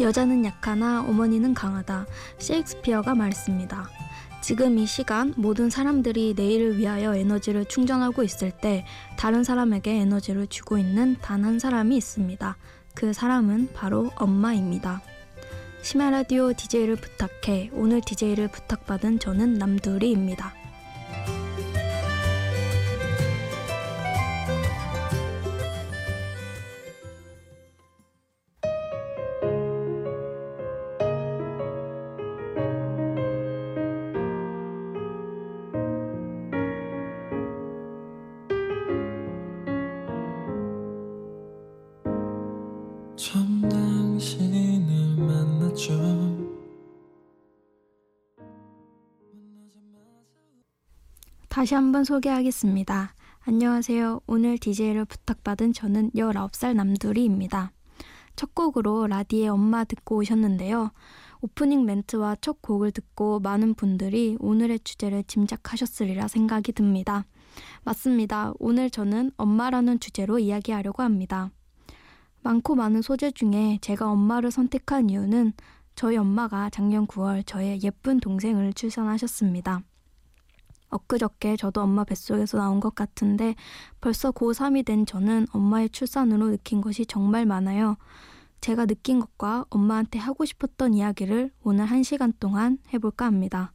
여자는 약하나 어머니는 강하다. 셰익스피어가 말했습니다. 지금 이 시간 모든 사람들이 내일을 위하여 에너지를 충전하고 있을 때 다른 사람에게 에너지를 주고 있는 단 한 사람이 있습니다. 그 사람은 바로 엄마입니다. 심야 라디오 DJ를 부탁해. 오늘 DJ를 부탁받은 저는 남두리입니다. 처음 당신을 만났죠. 다시 한번 소개하겠습니다. 안녕하세요. 오늘 DJ를 부탁받은 저는 19살 남두리입니다. 첫 곡으로 라디의 엄마 듣고 오셨는데요. 오프닝 멘트와 첫 곡을 듣고 많은 분들이 오늘의 주제를 짐작하셨으리라 생각이 듭니다. 맞습니다. 오늘 저는 엄마라는 주제로 이야기하려고 합니다. 많고 많은 소재 중에 제가 엄마를 선택한 이유는 저희 엄마가 작년 9월 저의 예쁜 동생을 출산하셨습니다. 엊그저께 저도 엄마 뱃속에서 나온 것 같은데 벌써 고3이 된 저는 엄마의 출산으로 느낀 것이 정말 많아요. 제가 느낀 것과 엄마한테 하고 싶었던 이야기를 오늘 1시간 동안 해볼까 합니다.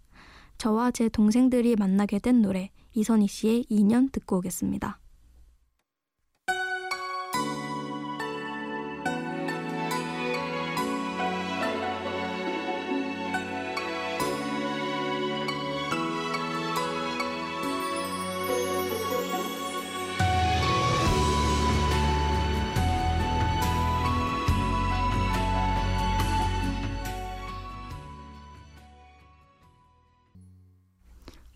저와 제 동생들이 만나게 된 노래, 이선희 씨의 2년 듣고 오겠습니다.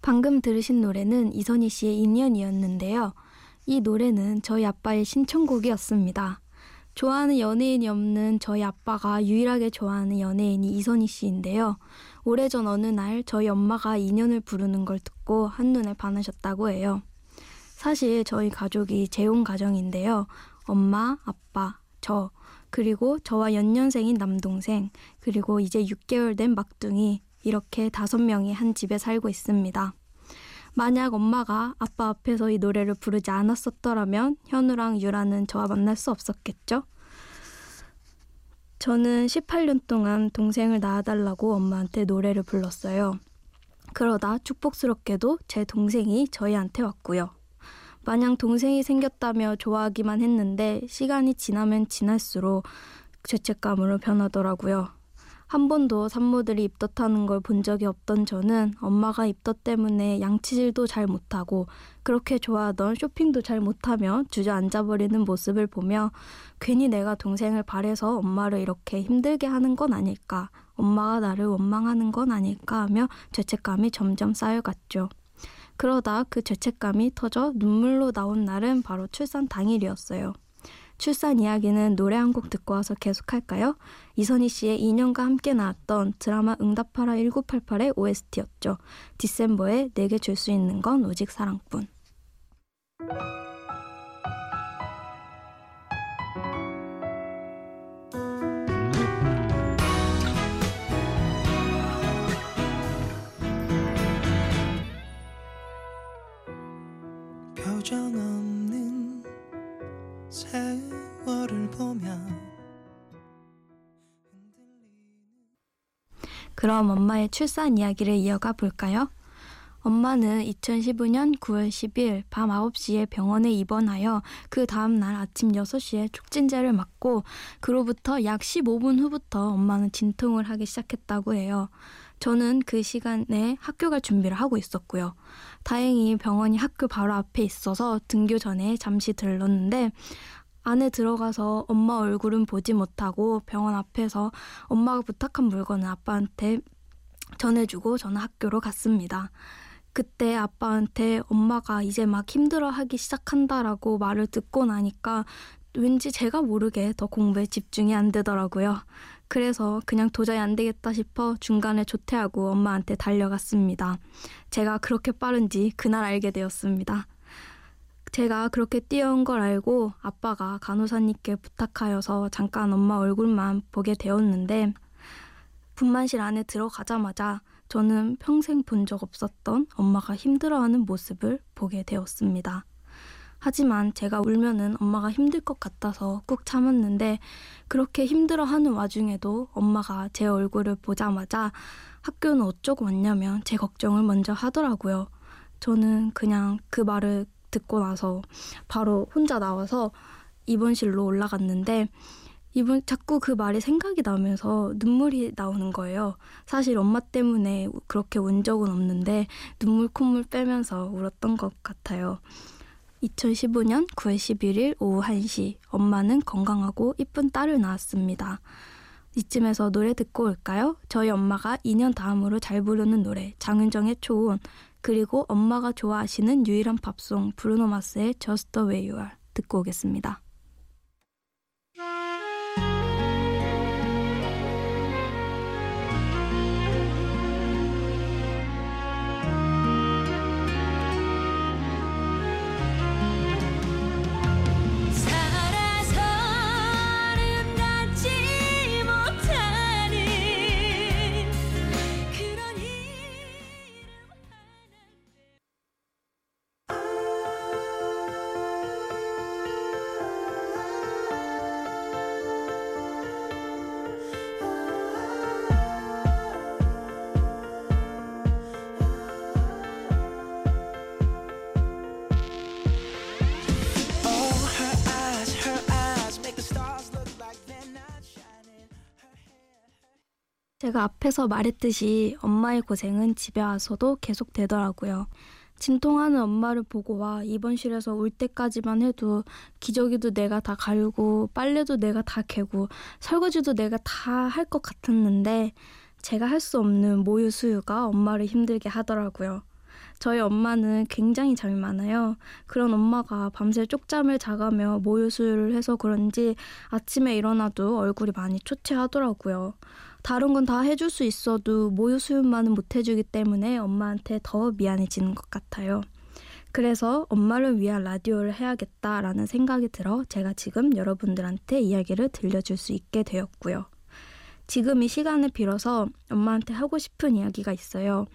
방금 들으신 노래는 이선희 씨의 2년이었는데요. 이 노래는 저희 아빠의 신청곡이었습니다. 좋아하는 연예인이 없는 저희 아빠가 유일하게 좋아하는 연예인이 이선희 씨인데요. 오래전 어느 날 저희 엄마가 2년을 부르는 걸 듣고 한눈에 반하셨다고 해요. 사실 저희 가족이 재혼 가정인데요. 엄마, 아빠, 저, 그리고 저와 연년생인 남동생, 그리고 이제 6개월 된 막둥이 이렇게 5명이 한 집에 살고 있습니다. 만약 엄마가 아빠 앞에서 이 노래를 부르지 않았었더라면 현우랑 유라는 저와 만날 수 없었겠죠? 저는 18년 동안 동생을 낳아달라고 엄마한테 노래를 불렀어요. 그러다 축복스럽게도 제 동생이 저희한테 왔고요. 마냥 동생이 생겼다며 좋아하기만 했는데 시간이 지나면 지날수록 죄책감으로 변하더라고요. 한 번도 산모들이 입덧하는 걸 본 적이 없던 저는 엄마가 입덧 때문에 양치질도 잘 못하고 그렇게 좋아하던 쇼핑도 잘 못하며 주저앉아버리는 모습을 보며 괜히 내가 동생을 바래서 엄마를 이렇게 힘들게 하는 건 아닐까, 엄마가 나를 원망하는 건 아닐까 하며 죄책감이 점점 쌓여갔죠. 그러다 그 죄책감이 터져 눈물로 나온 날은 바로 출산 당일이었어요. 출산 이야기는 노래 한 곡 듣고 와서 계속할까요? 이선희 씨의 2년과 함께 나왔던 드라마 응답하라 1988의 OST였죠. 디셈버에 내게 줄 수 있는 건 오직 사랑뿐. 표정 없는 세월을 보며. 그럼 엄마의 출산 이야기를 이어가 볼까요? 엄마는 2015년 9월 10일 밤 9시에 병원에 입원하여 그 다음날 아침 6시에 촉진제를 맞고 그로부터 약 15분 후부터 엄마는 진통을 하기 시작했다고 해요. 저는 그 시간에 학교 갈 준비를 하고 있었고요. 다행히 병원이 학교 바로 앞에 있어서 등교 전에 잠시 들렀는데 안에 들어가서 엄마 얼굴은 보지 못하고 병원 앞에서 엄마가 부탁한 물건을 아빠한테 전해주고 저는 학교로 갔습니다. 그때 아빠한테 엄마가 이제 막 힘들어하기 시작한다라고 말을 듣고 나니까 왠지 제가 모르게 더 공부에 집중이 안 되더라고요. 그래서 그냥 도저히 안 되겠다 싶어 중간에 조퇴하고 엄마한테 달려갔습니다. 제가 그렇게 빠른지 그날 알게 되었습니다. 제가 그렇게 뛰어온 걸 알고 아빠가 간호사님께 부탁하여서 잠깐 엄마 얼굴만 보게 되었는데 분만실 안에 들어가자마자 저는 평생 본 적 없었던 엄마가 힘들어하는 모습을 보게 되었습니다. 하지만 제가 울면은 엄마가 힘들 것 같아서 꾹 참았는데 그렇게 힘들어하는 와중에도 엄마가 제 얼굴을 보자마자 학교는 어쩌고 왔냐면 제 걱정을 먼저 하더라고요. 저는 그냥 그 말을 듣고 나서 바로 혼자 나와서 입원실로 올라갔는데 자꾸 그 말이 생각이 나면서 눈물이 나오는 거예요. 사실 엄마 때문에 그렇게 운 적은 없는데 눈물 콧물 빼면서 울었던 것 같아요. 2015년 9월 11일 오후 1시 엄마는 건강하고 이쁜 딸을 낳았습니다. 이쯤에서 노래 듣고 올까요? 저희 엄마가 2년 다음으로 잘 부르는 노래 장윤정의 초혼 그리고 엄마가 좋아하시는 유일한 팝송 브루노 마스의 Just the way you are 듣고 오겠습니다. 제가 앞에서 말했듯이 엄마의 고생은 집에 와서도 계속되더라고요. 진통하는 엄마를 보고 와 입원실에서 울 때까지만 해도 기저귀도 내가 다 가르고 빨래도 내가 다 개고 설거지도 내가 다 할 것 같았는데 제가 할 수 없는 모유수유가 엄마를 힘들게 하더라고요. 저희 엄마는 굉장히 잠이 많아요. 그런 엄마가 밤새 쪽잠을 자가며 모유수유를 해서 그런지 아침에 일어나도 얼굴이 많이 초췌하더라고요. 다른 건 다 해줄 수 있어도 모유수유만은 못 해주기 때문에 엄마한테 더 미안해지는 것 같아요. 그래서 엄마를 위한 라디오를 해야겠다라는 생각이 들어 제가 지금 여러분들한테 이야기를 들려줄 수 있게 되었고요. 지금 이 시간을 빌어서 엄마한테 하고 싶은 이야기가 있어요.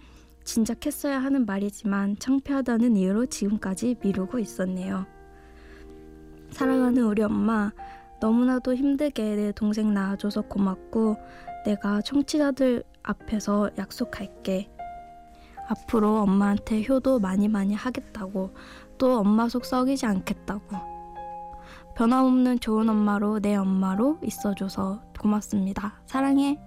진작 했어야 하는 말이지만 창피하다는 이유로 지금까지 미루고 있었네요. 사랑하는 우리 엄마, 너무나도 힘들게 내 동생 낳아줘서 고맙고 내가 청취자들 앞에서 약속할게. 앞으로 엄마한테 효도 많이 많이 하겠다고 또 엄마 속 썩이지 않겠다고 변함없는 좋은 엄마로 내 엄마로 있어줘서 고맙습니다. 사랑해.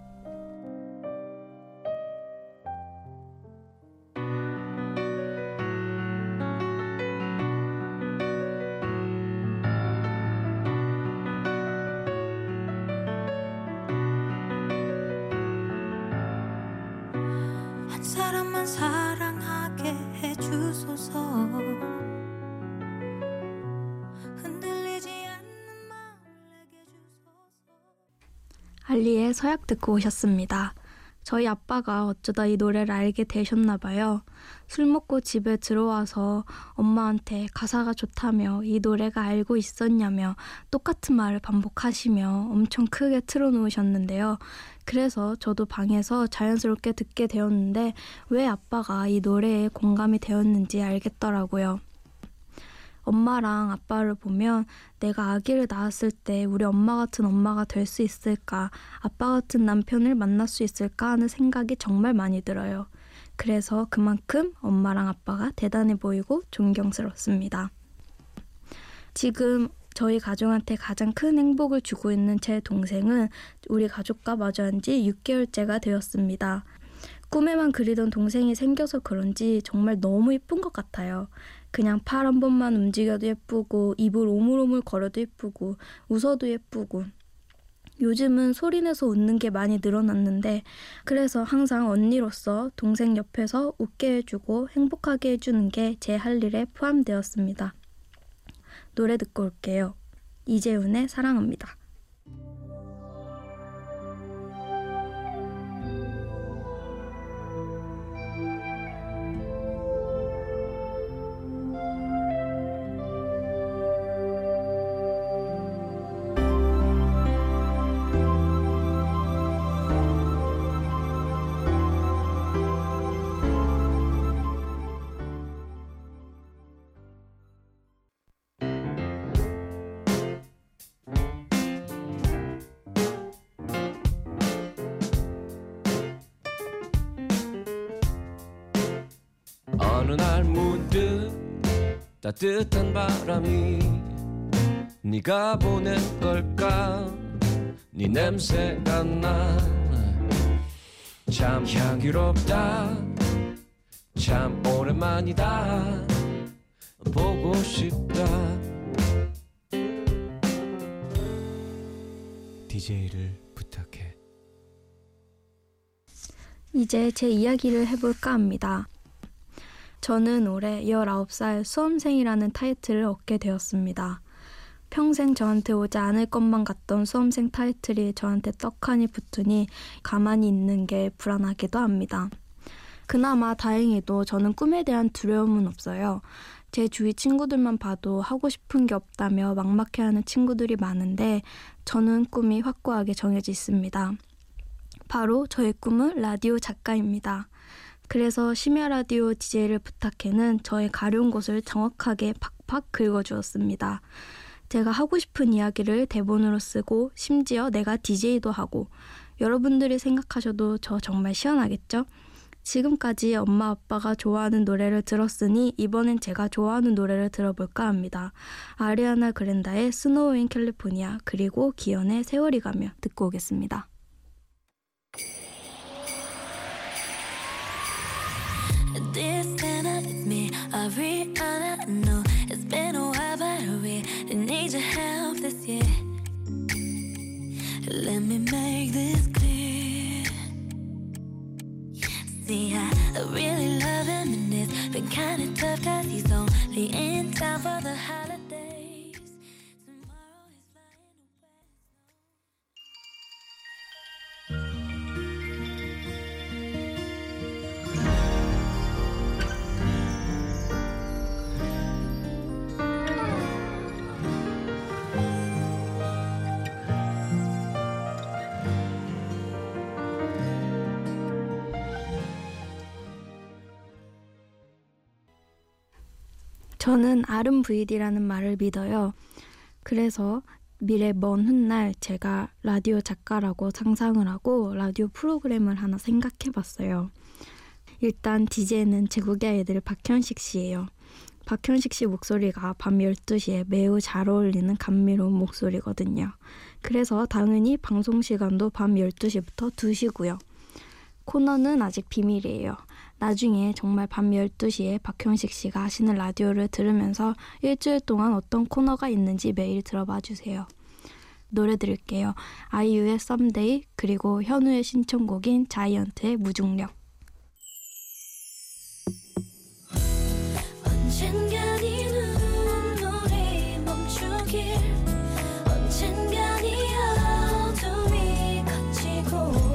사랑하게 해주소서. 흔들리지 않는 마음 내게 주소서. 알리의 서약 듣고 오셨습니다. 저희 아빠가 어쩌다 이 노래를 알게 되셨나 봐요. 술 먹고 집에 들어와서 엄마한테 가사가 좋다며 이 노래가 알고 있었냐며 똑같은 말을 반복하시며 엄청 크게 틀어놓으셨는데요. 그래서 저도 방에서 자연스럽게 듣게 되었는데 왜 아빠가 이 노래에 공감이 되었는지 알겠더라고요. 엄마랑 아빠를 보면 내가 아기를 낳았을 때 우리 엄마 같은 엄마가 될 수 있을까, 아빠 같은 남편을 만날 수 있을까 하는 생각이 정말 많이 들어요. 그래서 그만큼 엄마랑 아빠가 대단해 보이고 존경스럽습니다. 지금 저희 가족한테 가장 큰 행복을 주고 있는 제 동생은 우리 가족과 마주한 지 6개월째가 되었습니다. 꿈에만 그리던 동생이 생겨서 그런지 정말 너무 예쁜 것 같아요. 그냥 팔 한 번만 움직여도 예쁘고 입을 오물오물 걸어도 예쁘고 웃어도 예쁘고 요즘은 소리내서 웃는 게 많이 늘어났는데 그래서 항상 언니로서 동생 옆에서 웃게 해주고 행복하게 해주는 게 제 할 일에 포함되었습니다. 노래 듣고 올게요. 이재훈의 사랑합니다. 어느 날 문득 따뜻한 바람이 네가 보낸 걸까 네 냄새가 나 참 향기롭다 참 오랜만이다 보고 싶다 DJ를 부탁해. 이제 제 이야기를 해볼까 합니다. 저는 올해 19살 수험생이라는 타이틀을 얻게 되었습니다. 평생 저한테 오지 않을 것만 같던 수험생 타이틀이 저한테 떡하니 붙으니 가만히 있는 게 불안하기도 합니다. 그나마 다행히도 저는 꿈에 대한 두려움은 없어요. 제 주위 친구들만 봐도 하고 싶은 게 없다며 막막해하는 친구들이 많은데 저는 꿈이 확고하게 정해져 있습니다. 바로 저의 꿈은 라디오 작가입니다. 그래서 심야 라디오 DJ를 부탁해는 저의 가려운 곳을 정확하게 팍팍 긁어주었습니다. 제가 하고 싶은 이야기를 대본으로 쓰고 심지어 내가 DJ도 하고 여러분들이 생각하셔도 저 정말 시원하겠죠? 지금까지 엄마 아빠가 좋아하는 노래를 들었으니 이번엔 제가 좋아하는 노래를 들어볼까 합니다. 아리아나 그랜다의 스노우 인 캘리포니아 그리고 기현의 세월이 가며 듣고 오겠습니다. This cannot hit me, I realize I know it's been a while but I really need your help this year. Let me make this clear. See, I really love him and it's been kinda tough cause he's only in town for the holidays. Tomorrow he's flying away. 저는 RMVD라는 말을 믿어요. 그래서 미래 먼 훗날 제가 라디오 작가라고 상상을 하고 라디오 프로그램을 하나 생각해봤어요. 일단 DJ는 제국의 아이들 박현식 씨예요. 박현식 씨 목소리가 밤 12시에 매우 잘 어울리는 감미로운 목소리거든요. 그래서 당연히 방송 시간도 밤 12시부터 2시고요. 코너는 아직 비밀이에요. 나중에 정말 밤 12시에 박현식 씨가 하시는 라디오를 들으면서 일주일 동안 어떤 코너가 있는지 매일 들어봐 주세요. 노래 드릴게요. 아이유의 Someday 그리고 현우의 신청곡인 자이언트의 무중력. 언젠가 네 눈물이 멈추길 언젠가 네 어둠이 걷히고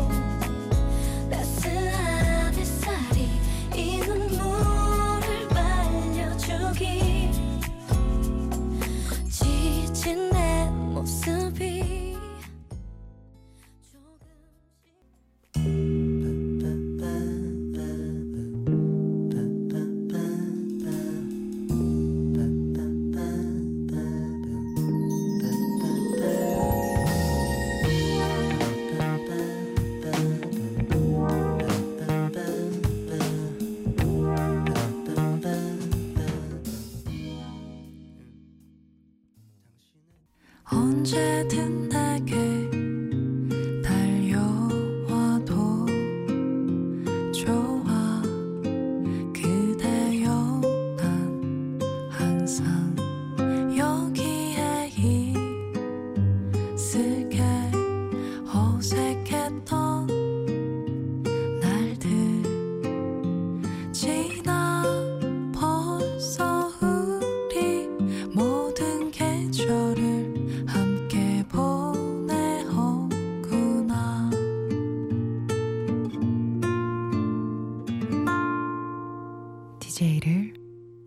DJ를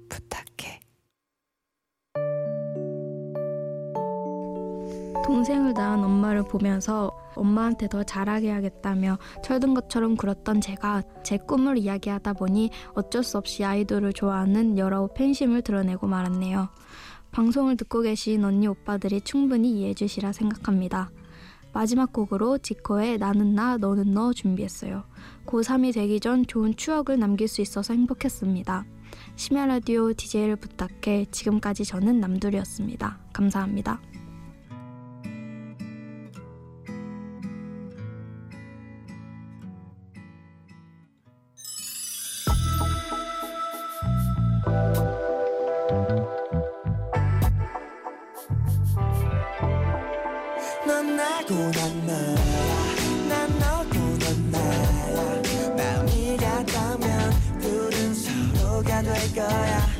부탁해. 동생을 낳은 엄마를 보면서 엄마한테 더 잘하게 하겠다며 철든 것처럼 굴었던 제가 제 꿈을 이야기하다 보니 어쩔 수 없이 아이돌을 좋아하는 여러 팬심을 드러내고 말았네요. 방송을 듣고 계신 언니 오빠들이 충분히 이해해 주시라 생각합니다. 마지막 곡으로 지코의 나는 나 너는 너 준비했어요. 고3이 되기 전 좋은 추억을 남길 수 있어서 행복했습니다. 심야 라디오 DJ를 부탁해. 지금까지 저는 남둘이었습니다. 감사합니다. 거야.